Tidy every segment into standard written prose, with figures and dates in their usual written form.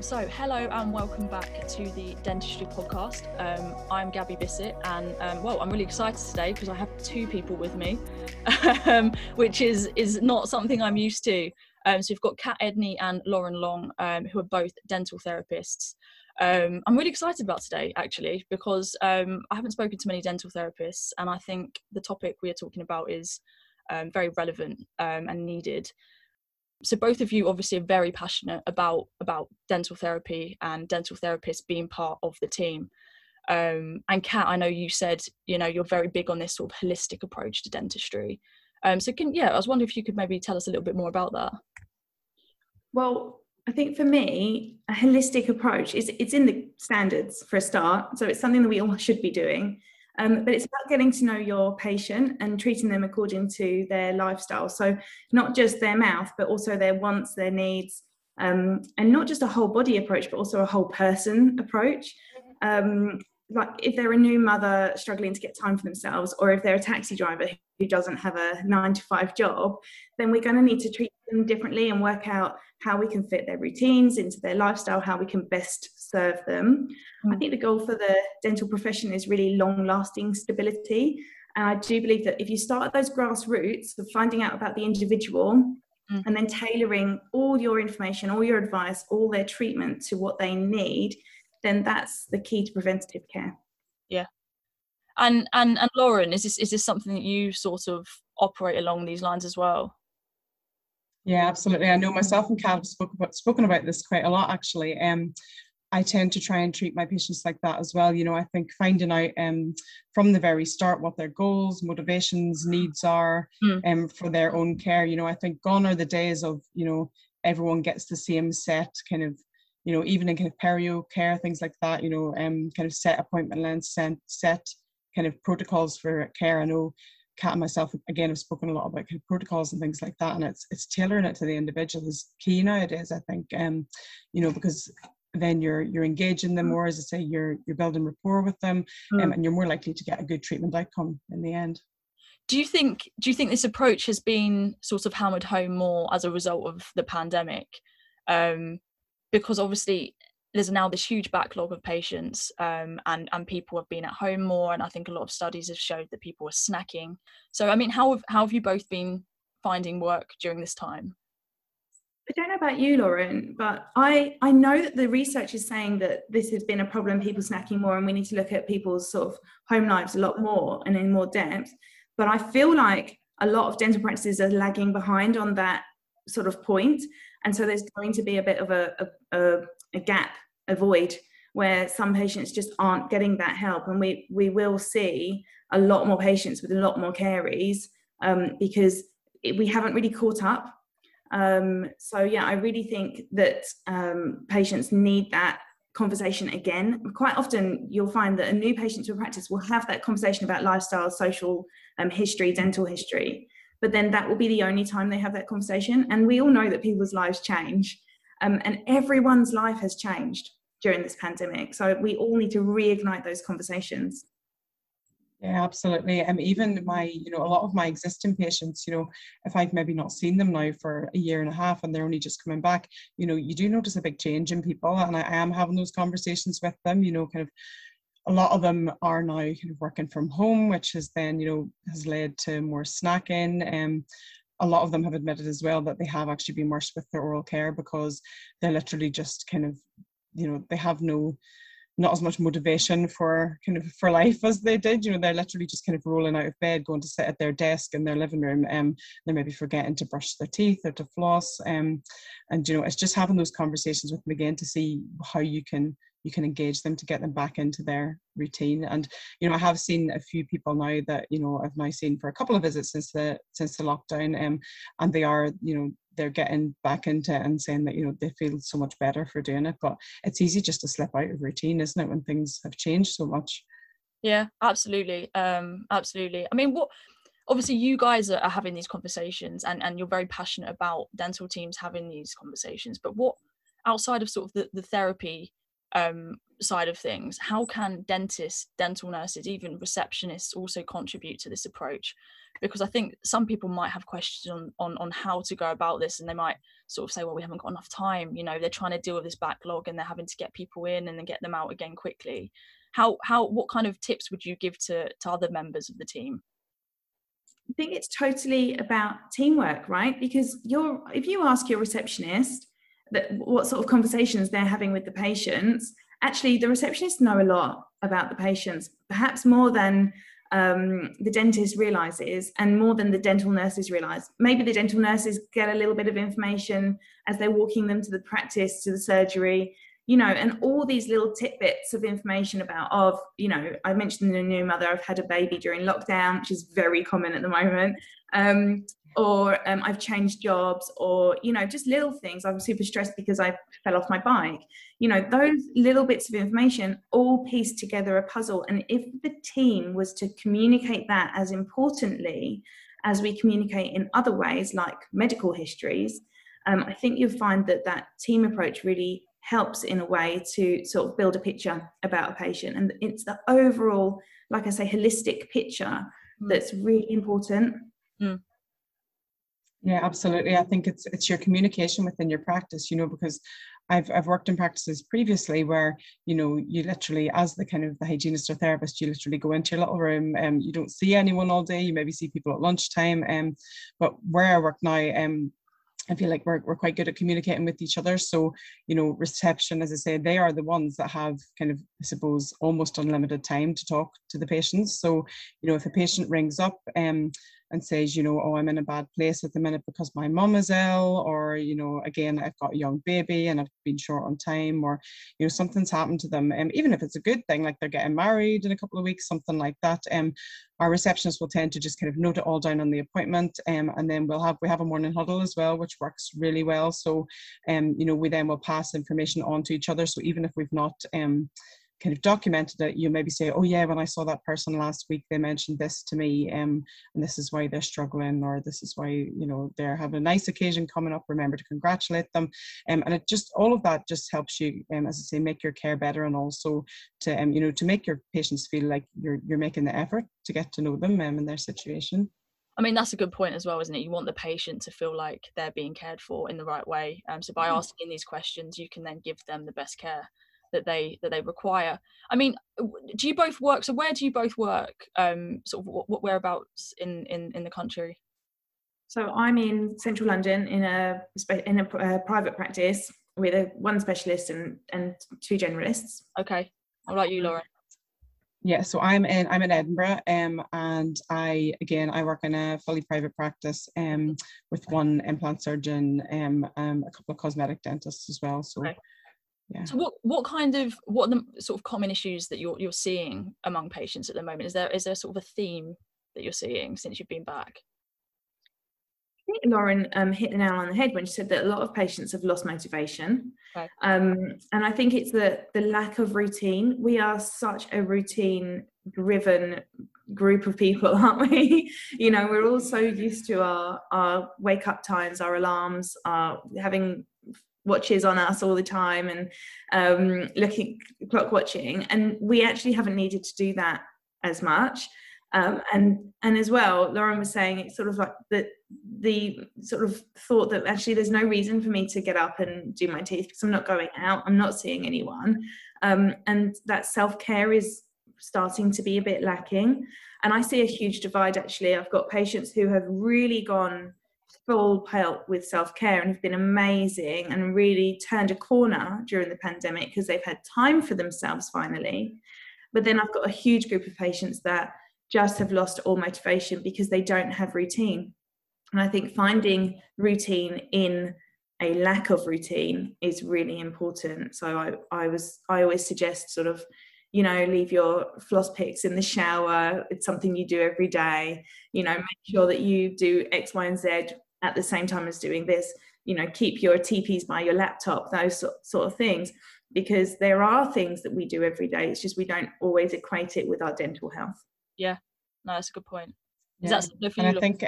So hello and welcome back to the Dentistry Podcast. I'm Gabby Bissett, and I'm really excited today because I have two people with me, which is not something I'm used to. So we've got Kat Edney and Lauren Long, who are both dental therapists. I'm really excited about today, actually, because I haven't spoken to many dental therapists, and I think the topic we are talking about is very relevant and needed. So both of you obviously are very passionate about dental therapy and dental therapists being part of the team. And Kat, I know you said, you know, you're very big on this sort of holistic approach to dentistry. I was wondering if you could maybe tell us a little bit more about that. Well, I think for me, a holistic approach it's in the standards for a start. So it's something that we all should be doing. But it's about getting to know your patient and treating them according to their lifestyle. So not just their mouth, but also their wants, their needs, and not just a whole body approach, but also a whole person approach. Like if they're a new mother struggling to get time for themselves, or if they're a taxi driver who doesn't have a 9-to-5 job, then we're going to need to treat them differently and work out how we can fit their routines into their lifestyle, how we can best serve them. I think the goal for the dental profession is really long-lasting stability. And I do believe that if you start at those grassroots of finding out about the individual and then tailoring all your information, all your advice, all their treatment to what they need, then that's the key to preventative care. Yeah. And Lauren, is this something that you sort of operate along these lines as well? Yeah, absolutely. I know myself and Kat have spoken about this quite a lot, actually. I tend to try and treat my patients like that as well. You know, I think finding out from the very start what their goals, motivations, needs are for their own care. You know, I think gone are the days of, you know, everyone gets the same set kind of, you know, even in kind of perio care, things like that, you know, kind of set appointment lengths, set kind of protocols for care. I know Kat and myself, again, have spoken a lot about kind of protocols and things like that. And it's tailoring it to the individual is key nowadays, I think, you know, because then you're engaging them more, as I say, you're building rapport with them, and you're more likely to get a good treatment outcome in the end. Do you think this approach has been sort of hammered home more as a result of the pandemic? Because obviously there's now this huge backlog of patients, and people have been at home more, and I think a lot of studies have showed that people are snacking. So I mean, how have you both been finding work during this time? I don't know about you, Lauren, but I know that the research is saying that this has been a problem, people snacking more, and we need to look at people's sort of home lives a lot more and in more depth. But I feel like a lot of dental practices are lagging behind on that sort of point. And so there's going to be a bit of a gap, a void, where some patients just aren't getting that help. And we will see a lot more patients with a lot more caries because we haven't really caught up. So yeah, I really think that patients need that conversation again. Quite often you'll find that a new patient to a practice will have that conversation about lifestyle, social history, dental history, but then that will be the only time they have that conversation. And we all know that people's lives change, and everyone's life has changed during this pandemic. So we all need to reignite those conversations. Yeah, absolutely. And even a lot of my existing patients, you know, if I've maybe not seen them now for a year and a half and they're only just coming back, you know, you do notice a big change in people. And I am having those conversations with them, you know, kind of a lot of them are now kind of working from home, which has then, you know, has led to more snacking. A lot of them have admitted as well that they have actually been worse with their oral care because they're literally just kind of, you know, they have not as much motivation for life as they did. You know, they're literally just kind of rolling out of bed, going to sit at their desk in their living room, and they're maybe forgetting to brush their teeth or to floss. And you know, it's just having those conversations with them again to see how you can engage them to get them back into their routine. And you know, I have seen a few people now that, you know, I've now seen for a couple of visits since the lockdown, and they are, you know, they're getting back into it and saying that, you know, they feel so much better for doing it. But it's easy just to slip out of routine, isn't it, when things have changed so much? Yeah, absolutely. I mean, obviously you guys are having these conversations, and you're very passionate about dental teams having these conversations, but what outside of sort of the therapy side of things, how can dentists, dental nurses, even receptionists also contribute to this approach? Because I think some people might have questions on how to go about this, and they might sort of say, well, we haven't got enough time, you know, they're trying to deal with this backlog and they're having to get people in and then get them out again quickly. What kind of tips would you give to other members of the team? I think it's totally about teamwork, right? Because if you ask your receptionist that what sort of conversations they're having with the patients, actually the receptionists know a lot about the patients, perhaps more than the dentist realizes and more than the dental nurses realize. Maybe the dental nurses get a little bit of information as they're walking them to the practice, to the surgery, you know, and all these little tidbits of information I mentioned the new mother, I've had a baby during lockdown, which is very common at the moment, or I've changed jobs, or, you know, just little things. I'm super stressed because I fell off my bike. You know, those little bits of information all piece together a puzzle. And if the team was to communicate that as importantly as we communicate in other ways, like medical histories, I think you'll find that team approach really helps in a way to sort of build a picture about a patient. And it's the overall, like I say, holistic picture that's really important. Mm. Yeah, absolutely. I think it's your communication within your practice, you know, because I've worked in practices previously where, you know, you literally, as the kind of the hygienist or therapist, you literally go into your little room and you don't see anyone all day. You maybe see people at lunchtime. But where I work now, I feel like we're quite good at communicating with each other. So, you know, reception, as I say, they are the ones that have kind of, I suppose, almost unlimited time to talk to the patients. So, you know, if a patient rings up and says, you know, oh, I'm in a bad place at the minute because my mum is ill, or, you know, again, I've got a young baby and I've been short on time, or, you know, something's happened to them. Even if it's a good thing, like they're getting married in a couple of weeks, something like that, our receptionists will tend to just kind of note it all down on the appointment, and then we have a morning huddle as well, which works really well. So, you know, we then will pass information on to each other. So even if we've not kind of documented it, you maybe say, oh yeah, when I saw that person last week, they mentioned this to me, and this is why they're struggling, or this is why, you know, they're having a nice occasion coming up, remember to congratulate them. And it just, all of that just helps you, as I say, make your care better, and also to, you know, to make your patients feel like you're making the effort to get to know them and their situation. I mean, that's a good point as well, isn't it? You want the patient to feel like they're being cared for in the right way. So by asking these questions, you can then give them the best care that they require. I mean, do you both work? So where do you both work? Sort of what whereabouts in the country? So I'm in central London in a private practice with one specialist and two generalists. Okay, what about you, Lauren? Yeah, so I'm in Edinburgh, and I work in a fully private practice, with one implant surgeon, a couple of cosmetic dentists as well. So. Okay. Yeah. So what are the sort of common issues that you're seeing among patients at the moment? Is there sort of a theme that you're seeing since you've been back? I think Lauren hit the nail on the head when she said that a lot of patients have lost motivation. Right. And I think it's the lack of routine. We are such a routine driven group of people, aren't we? You know, we're all so used to our wake up times, our alarms, our having watches on us all the time, and clock watching, and we actually haven't needed to do that as much, and as well, Lauren was saying, it's sort of like the sort of thought that actually there's no reason for me to get up and do my teeth because I'm not going out, I'm not seeing anyone, and that self-care is starting to be a bit lacking. And I see a huge divide, actually. I've got patients who have really gone full pelt with self-care and have been amazing and really turned a corner during the pandemic because they've had time for themselves finally. But then I've got a huge group of patients that just have lost all motivation because they don't have routine. And I think finding routine in a lack of routine is really important. So I always suggest sort of, you know, leave your floss picks in the shower. It's something you do every day. You know, make sure that you do X, Y, and Z at the same time as doing this. You know, keep your TPs by your laptop, those sort of things, because there are things that we do every day. It's just we don't always equate it with our dental health. Yeah, no, that's a good point. Is that something for you? I think,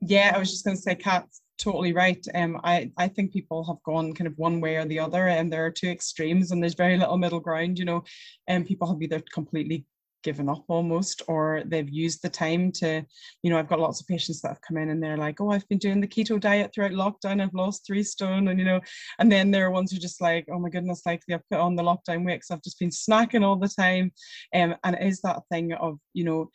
yeah, I was just going to say, Kat, totally right. I think people have gone kind of one way or the other, and there are two extremes and there's very little middle ground, you know, and people have either completely given up almost, or they've used the time to, you know, I've got lots of patients that have come in and they're like, oh, I've been doing the keto diet throughout lockdown, I've lost 3 stone, and you know, and then there are ones who are just like, oh my goodness, like they've put on the lockdown weight because I've just been snacking all the time. And it is that thing of, you know,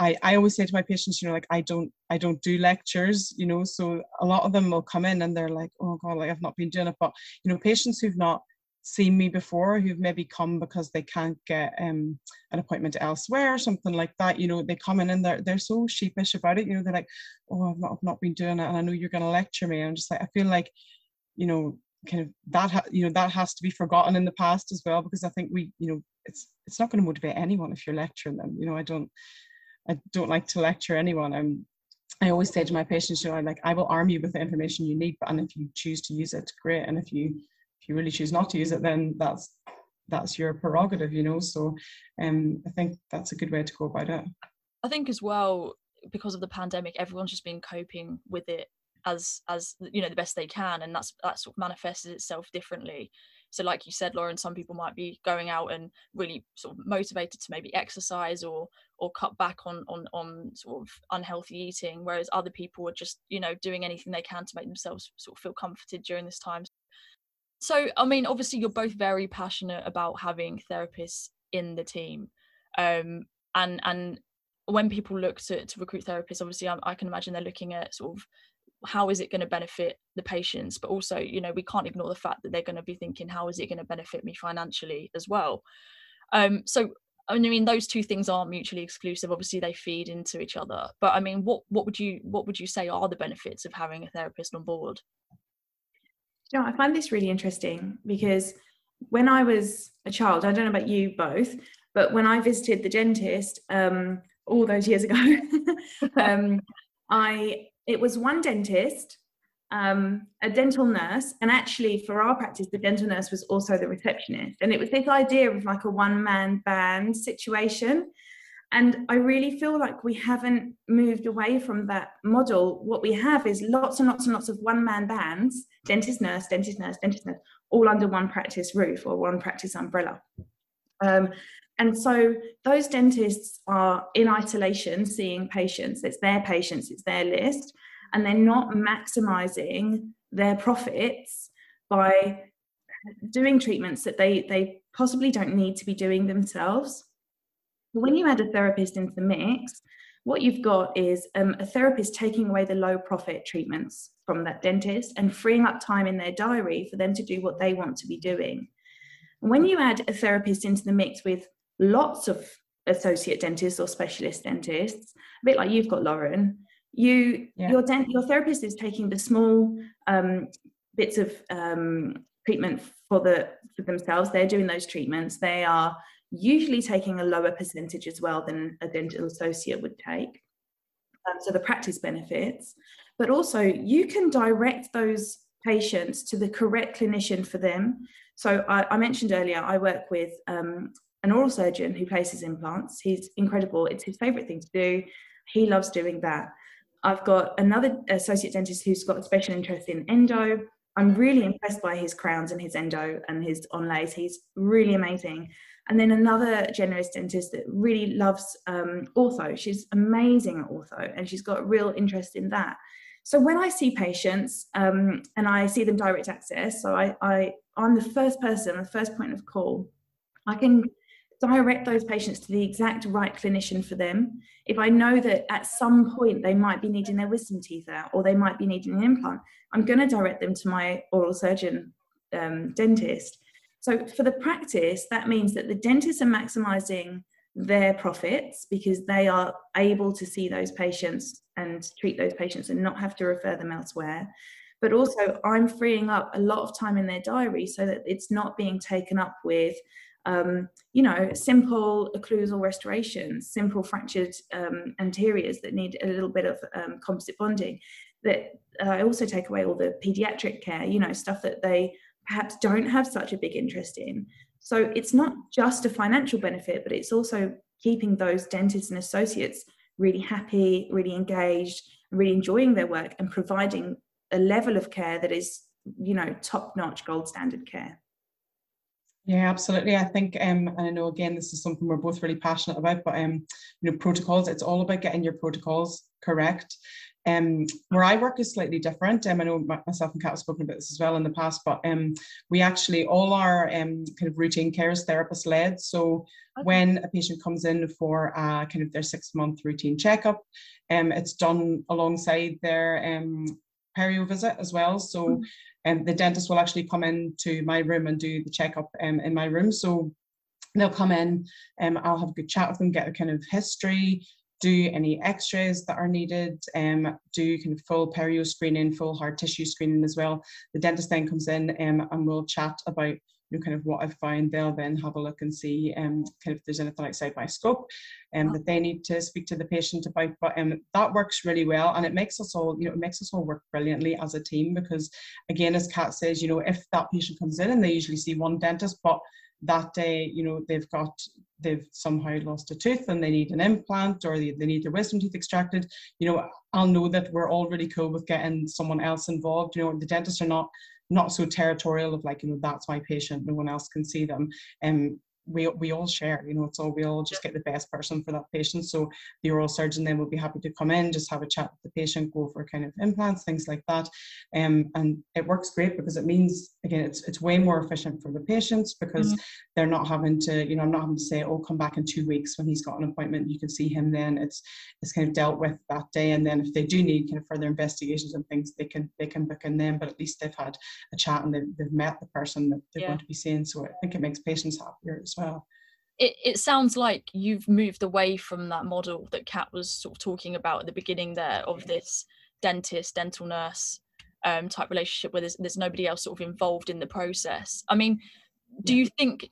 I always say to my patients, you know, like I don't do lectures, you know, so a lot of them will come in and they're like, oh God, like I've not been doing it. But you know, patients who've not seen me before, who've maybe come because they can't get an appointment elsewhere or something like that, you know, they come in and they're so sheepish about it, you know, they're like, oh, I've not been doing it, and I know you're going to lecture me. And I'm just like, I feel like, you know, kind of that, you know, that has to be forgotten in the past as well, because I think we, you know, it's not going to motivate anyone if you're lecturing them. You know, I don't like to lecture anyone. I always say to my patients, you know, I'm like, I will arm you with the information you need, but and if you choose to use it, great, and if you really choose not to use it, then that's your prerogative, you know. So I think that's a good way to go about it. I think as well, because of the pandemic, everyone's just been coping with it as you know, the best they can, and that's what manifests itself differently. So like you said, Lauren, some people might be going out and really sort of motivated to maybe exercise or cut back on sort of unhealthy eating, whereas other people are just, you know, doing anything they can to make themselves sort of feel comforted during this time. So, I mean, obviously you're both very passionate about having therapists in the team. And when people look to recruit therapists, obviously I can imagine they're looking at sort of how is it going to benefit the patients, but also, you know, we can't ignore the fact that they're going to be thinking, how is it going to benefit me financially as well? So, I mean, those two things aren't mutually exclusive. Obviously they feed into each other, but I mean, what would you say are the benefits of having a therapist on board? No, I find this really interesting because when I was a child, I don't know about you both, but when I visited the dentist all those years ago, it was one dentist, a dental nurse, and actually for our practice, the dental nurse was also the receptionist. And it was this idea of like a one-man band situation. And I really feel like we haven't moved away from that model. What we have is lots and lots and lots of one-man bands, dentist, nurse, dentist, nurse, dentist, nurse, all under one practice roof or one practice umbrella. And so those dentists are in isolation seeing patients, it's their list, and they're not maximising their profits by doing treatments that they possibly don't need to be doing themselves. When you add a therapist into the mix, what you've got is a therapist taking away the low profit treatments from that dentist and freeing up time in their diary for them to do what they want to be doing. And when you add a therapist into the mix with lots of associate dentists or specialist dentists, a bit like you've got, Lauren, your therapist is taking the small bits of treatment for themselves. They're doing those treatments. They are usually taking a lower percentage as well than a dental associate would take. So the practice benefits, but also you can direct those patients to the correct clinician for them. So I mentioned earlier, I work with an oral surgeon who places implants. He's incredible. It's his favourite thing to do. He loves doing that. I've got another associate dentist who's got a special interest in endo. I'm really impressed by his crowns and his endo and his onlays. He's really amazing. And then another generous dentist that really loves ortho. She's amazing at ortho and she's got a real interest in that. So when I see patients and I see them direct access, so I'm the first person, the first point of call, I can direct those patients to the exact right clinician for them. If I know that at some point they might be needing their wisdom teeth out or they might be needing an implant, I'm going to direct them to my oral surgeon dentist. So for the practice, that means that the dentists are maximising their profits because they are able to see those patients and treat those patients and not have to refer them elsewhere. But also I'm freeing up a lot of time in their diary so that it's not being taken up with, you know, simple occlusal restorations, simple fractured anteriors that need a little bit of composite bonding. That I also take away all the paediatric care, you know, stuff that they perhaps don't have such a big interest in. So it's not just a financial benefit, but it's also keeping those dentists and associates really happy, really engaged, really enjoying their work and providing a level of care that is, you know, top-notch gold standard care. Yeah, absolutely. I think, and I know again, this is something we're both really passionate about, but you know, protocols, it's all about getting your protocols correct. Where I work is slightly different. I know myself and Kat have spoken about this as well in the past, but we actually, all our kind of routine care is therapist led. So when a patient comes in for kind of their 6-month routine checkup, it's done alongside their perio visit as well. So the dentist will actually come into my room and do the checkup in my room. So they'll come in, I'll have a good chat with them, get a kind of history, do any x-rays that are needed, do kind of full perio screening, full hard tissue screening as well. The dentist then comes in and we'll chat about, you know, kind of what I've found. They'll then have a look and see kind of if there's anything outside my scope that they need to speak to the patient about. But that works really well, and it makes us all, you know, it makes us all work brilliantly as a team, because again, as Kat says, you know, if that patient comes in and they usually see one dentist, but that day, you know, they've somehow lost a tooth and they need an implant, or they need their wisdom teeth extracted, you know, I'll know that we're all really cool with getting someone else involved. You know, the dentists are not so territorial of like, you know, that's my patient, no one else can see them. We all share, you know, it's all, we all just get the best person for that patient. So the oral surgeon then will be happy to come in, just have a chat with the patient, go over kind of implants, things like that. And it works great, because it means, again, it's way more efficient for the patients, because they're not having to, you know, I'm not having to say, oh, come back in 2 weeks when he's got an appointment, you can see him then. It's kind of dealt with that day. And then if they do need kind of further investigations and things, they can book in them, but at least they've had a chat and they've met the person that they're going to be seeing. So I think it makes patients happier as well. It sounds like you've moved away from that model that Kat was sort of talking about at the beginning there, of this dentist, dental nurse type relationship where there's nobody else sort of involved in the process. I mean, do you think,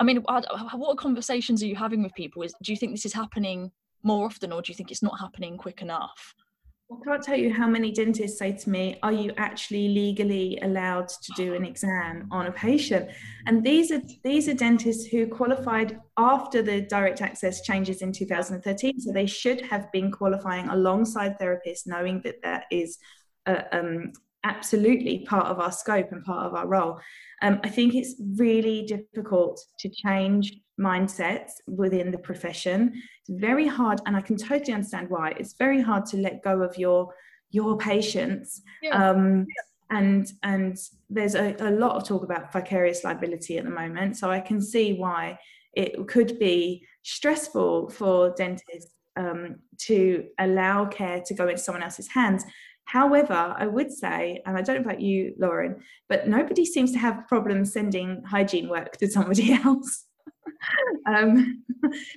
I mean, what conversations are you having with people? Do you think this is happening more often, or do you think it's not happening quick enough? Well, I can't tell you how many dentists say to me, are you actually legally allowed to do an exam on a patient? And these are dentists who qualified after the direct access changes in 2013. So they should have been qualifying alongside therapists, knowing that is absolutely part of our scope and part of our role. I think it's really difficult to change mindsets within the profession. It's very hard, and I can totally understand why. It's very hard to let go of your patients. And there's a lot of talk about vicarious liability at the moment, so I can see why it could be stressful for dentists to allow care to go into someone else's hands. However, I would say, and I don't know about you, Lauren, but nobody seems to have problems sending hygiene work to somebody else.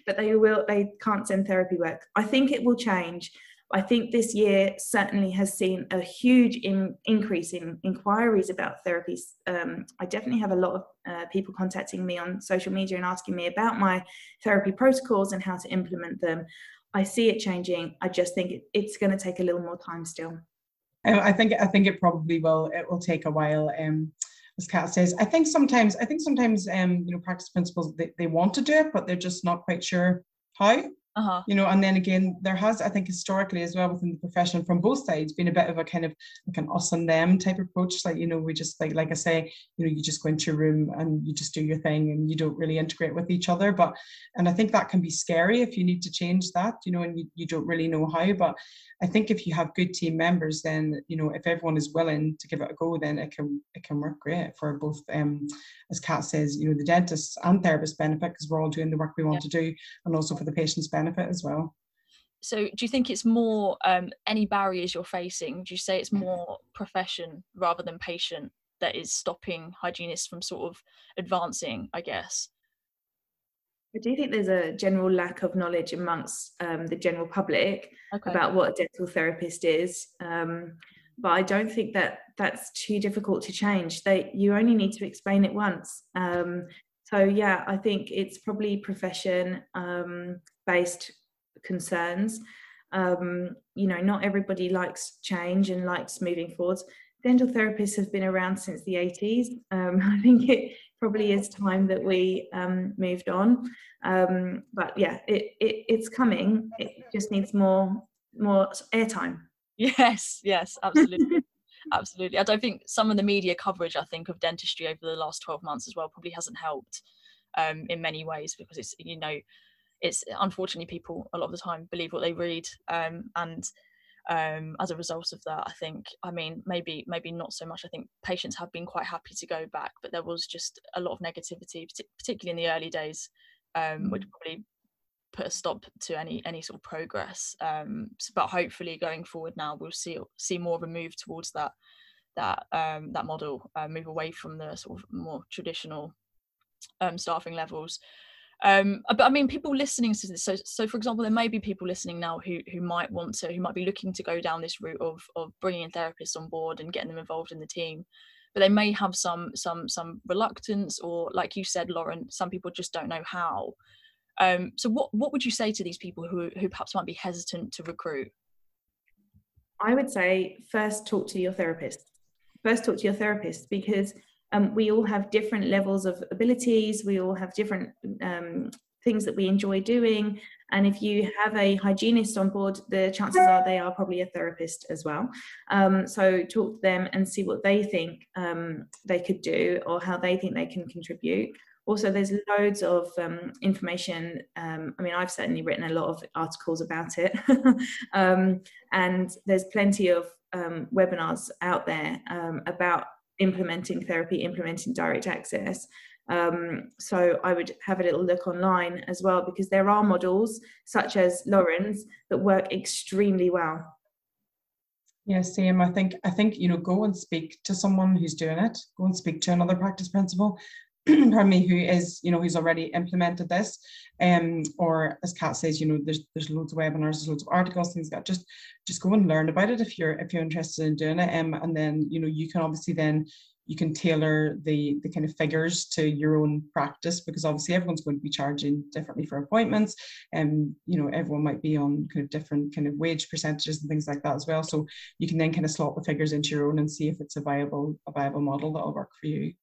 But they can't send therapy work. I think it will change. I think this year certainly has seen a huge increase in inquiries about therapies. I definitely have a lot of people contacting me on social media and asking me about my therapy protocols and how to implement them. I see it changing. I just think it's going to take a little more time still. I think it probably will. It will take a while. As Kat says, I think sometimes you know, practice principals, they want to do it, but they're just not quite sure how. You know, and then again, there has, I think historically as well within the profession from both sides, been a bit of a kind of like an us and them type approach. Like, you know, we just like I say, you know, you just go into your room and you just do your thing and you don't really integrate with each other. But, and I think that can be scary if you need to change that, you know, and you don't really know how. But I think if you have good team members, then, you know, if everyone is willing to give it a go, then it can work great for both, as Kat says, you know, the dentists and therapists benefit, because we're all doing the work we want to do, and also for the patients benefit as well. So do you think it's more any barriers you're facing, would you say it's more profession rather than patient that is stopping hygienists from sort of advancing, I guess? I do think there's a general lack of knowledge amongst the general public about what a dental therapist is, but I don't think that's too difficult to change. You only need to explain it once. So yeah, I think it's probably profession based concerns. You know, not everybody likes change and likes moving forward. Dental therapists have been around since the 80s. I think it probably is time that we moved on. But yeah, it's coming. It just needs more airtime. Yes, absolutely. Absolutely. I don't think some of the media coverage, I think, of dentistry over the last 12 months as well probably hasn't helped in many ways, because it's, you know, it's unfortunately people a lot of the time believe what they read. And as a result of that, I think, I mean, maybe not so much. I think patients have been quite happy to go back, but there was just a lot of negativity, particularly in the early days, which probably put a stop to any sort of progress. But hopefully going forward now, we'll see more of a move towards that model, move away from the sort of more traditional staffing levels. But I mean, people listening to this, so for example, there may be people listening now who might be looking to go down this route of bringing in therapists on board and getting them involved in the team, but they may have some reluctance, or like you said, Lauren, some people just don't know how. So what would you say to these people who perhaps might be hesitant to recruit? I would say first talk to your therapist, because we all have different levels of abilities. We all have different things that we enjoy doing. And if you have a hygienist on board, the chances are they are probably a therapist as well. So talk to them and see what they think they could do, or how they think they can contribute. Also, there's loads of information. I mean, I've certainly written a lot of articles about it. And there's plenty of webinars out there about implementing therapy, implementing direct access. So I would have a little look online as well, because there are models such as Lauren's that work extremely well. Yeah, same. I think, you know, go and speak to someone who's doing it. Go and speak to another practice principal, pardon me, who is, you know, who's already implemented this. Or as Kat says, you know, there's loads of webinars, there's loads of articles, things like that. Just go and learn about it if you're interested in doing it. And then, you know, you can obviously then you can tailor the kind of figures to your own practice, because obviously everyone's going to be charging differently for appointments, and you know, everyone might be on kind of different kind of wage percentages and things like that as well. So you can then kind of slot the figures into your own and see if it's a viable model that'll work for you.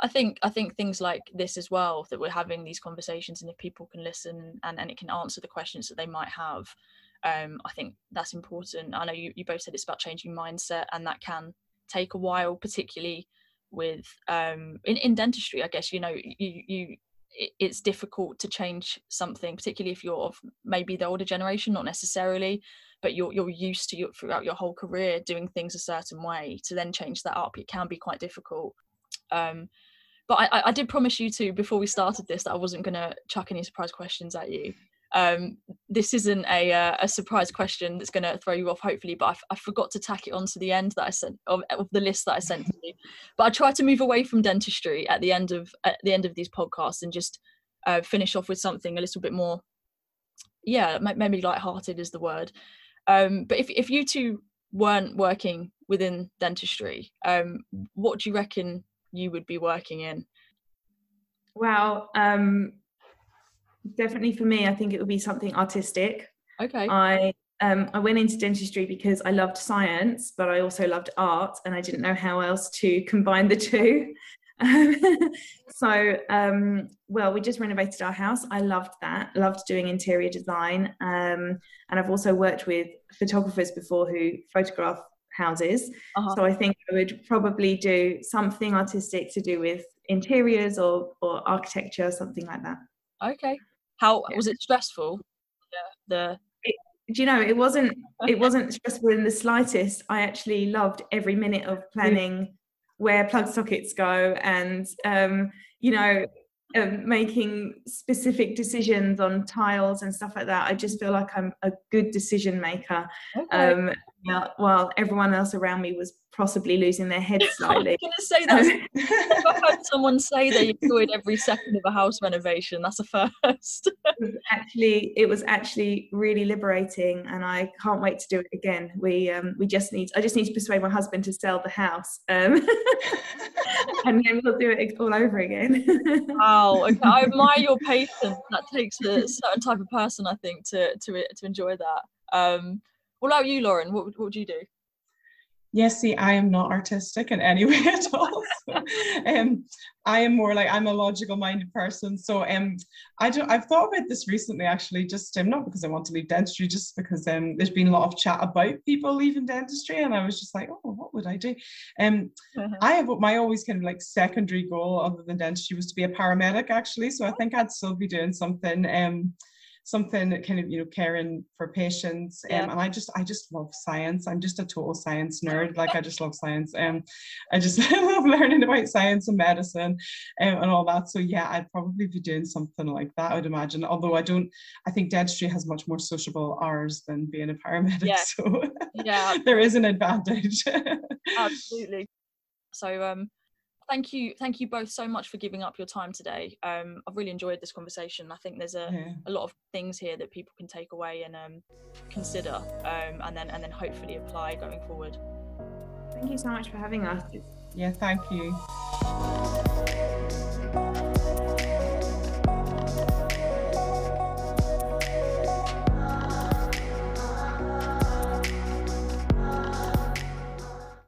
I think things like this as well, that we're having these conversations, and if people can listen and it can answer the questions that they might have, I think that's important. I know you both said it's about changing mindset, and that can take a while, particularly with in dentistry, I guess, you know, you it's difficult to change something, particularly if you're of maybe the older generation, not necessarily, but you're used to throughout your whole career doing things a certain way. To then change that up, it can be quite difficult. But I did promise you two before we started this that I wasn't going to chuck any surprise questions at you. This isn't a surprise question that's going to throw you off, hopefully, but I forgot to tack it on to the end that I sent of the list that I sent to you. But I try to move away from dentistry at the end of these podcasts and just finish off with something a little bit more, yeah, maybe lighthearted is the word. But if you two weren't working within dentistry, what do you reckon you would be working in? Well, definitely for me, I think it would be something artistic. Okay. I went into dentistry because I loved science, but I also loved art, and I didn't know how else to combine the two. Well, we just renovated our house. I loved that. Loved doing interior design. And I've also worked with photographers before who photograph houses. Uh-huh. So I think I would probably do something artistic to do with interiors or architecture, something like that. Okay. How was it stressful? Do you know, it wasn't stressful in the slightest. I actually loved every minute of planning where plug sockets go, and making specific decisions on tiles and stuff like that. I just feel like I'm a good decision maker. Okay. While everyone else around me was possibly losing their head slightly. I was going to say that. I've heard someone say they enjoyed every second of a house renovation. That's a first. It was actually really liberating, and I can't wait to do it again. I just need to persuade my husband to sell the house, and then we'll do it all over again. Wow. Okay. I admire your patience. That takes a certain type of person, I think, to enjoy that. What about you, Lauren? What would you do? Yes, see, I am not artistic in any way at all. I am more like, I'm a logical minded person. So I've thought about this recently, actually, just not because I want to leave dentistry, just because there's been a lot of chat about people leaving dentistry. And I was just like, oh, what would I do? I have my always kind of like secondary goal other than dentistry was to be a paramedic, actually. So I think I'd still be doing something that kind of, you know, caring for patients. And I just love science. I'm just a total science nerd. Like, I just love science. I just love learning about science and medicine and all that. So yeah, I'd probably be doing something like that, I would imagine. Although I think dentistry has much more sociable hours than being a paramedic. Yeah. So yeah, there is an advantage. Absolutely. So thank you both so much for giving up your time today. I've really enjoyed this conversation. I think there's a lot of things here that people can take away and consider and then hopefully apply going forward. Thank you so much for having us. Yeah, thank you.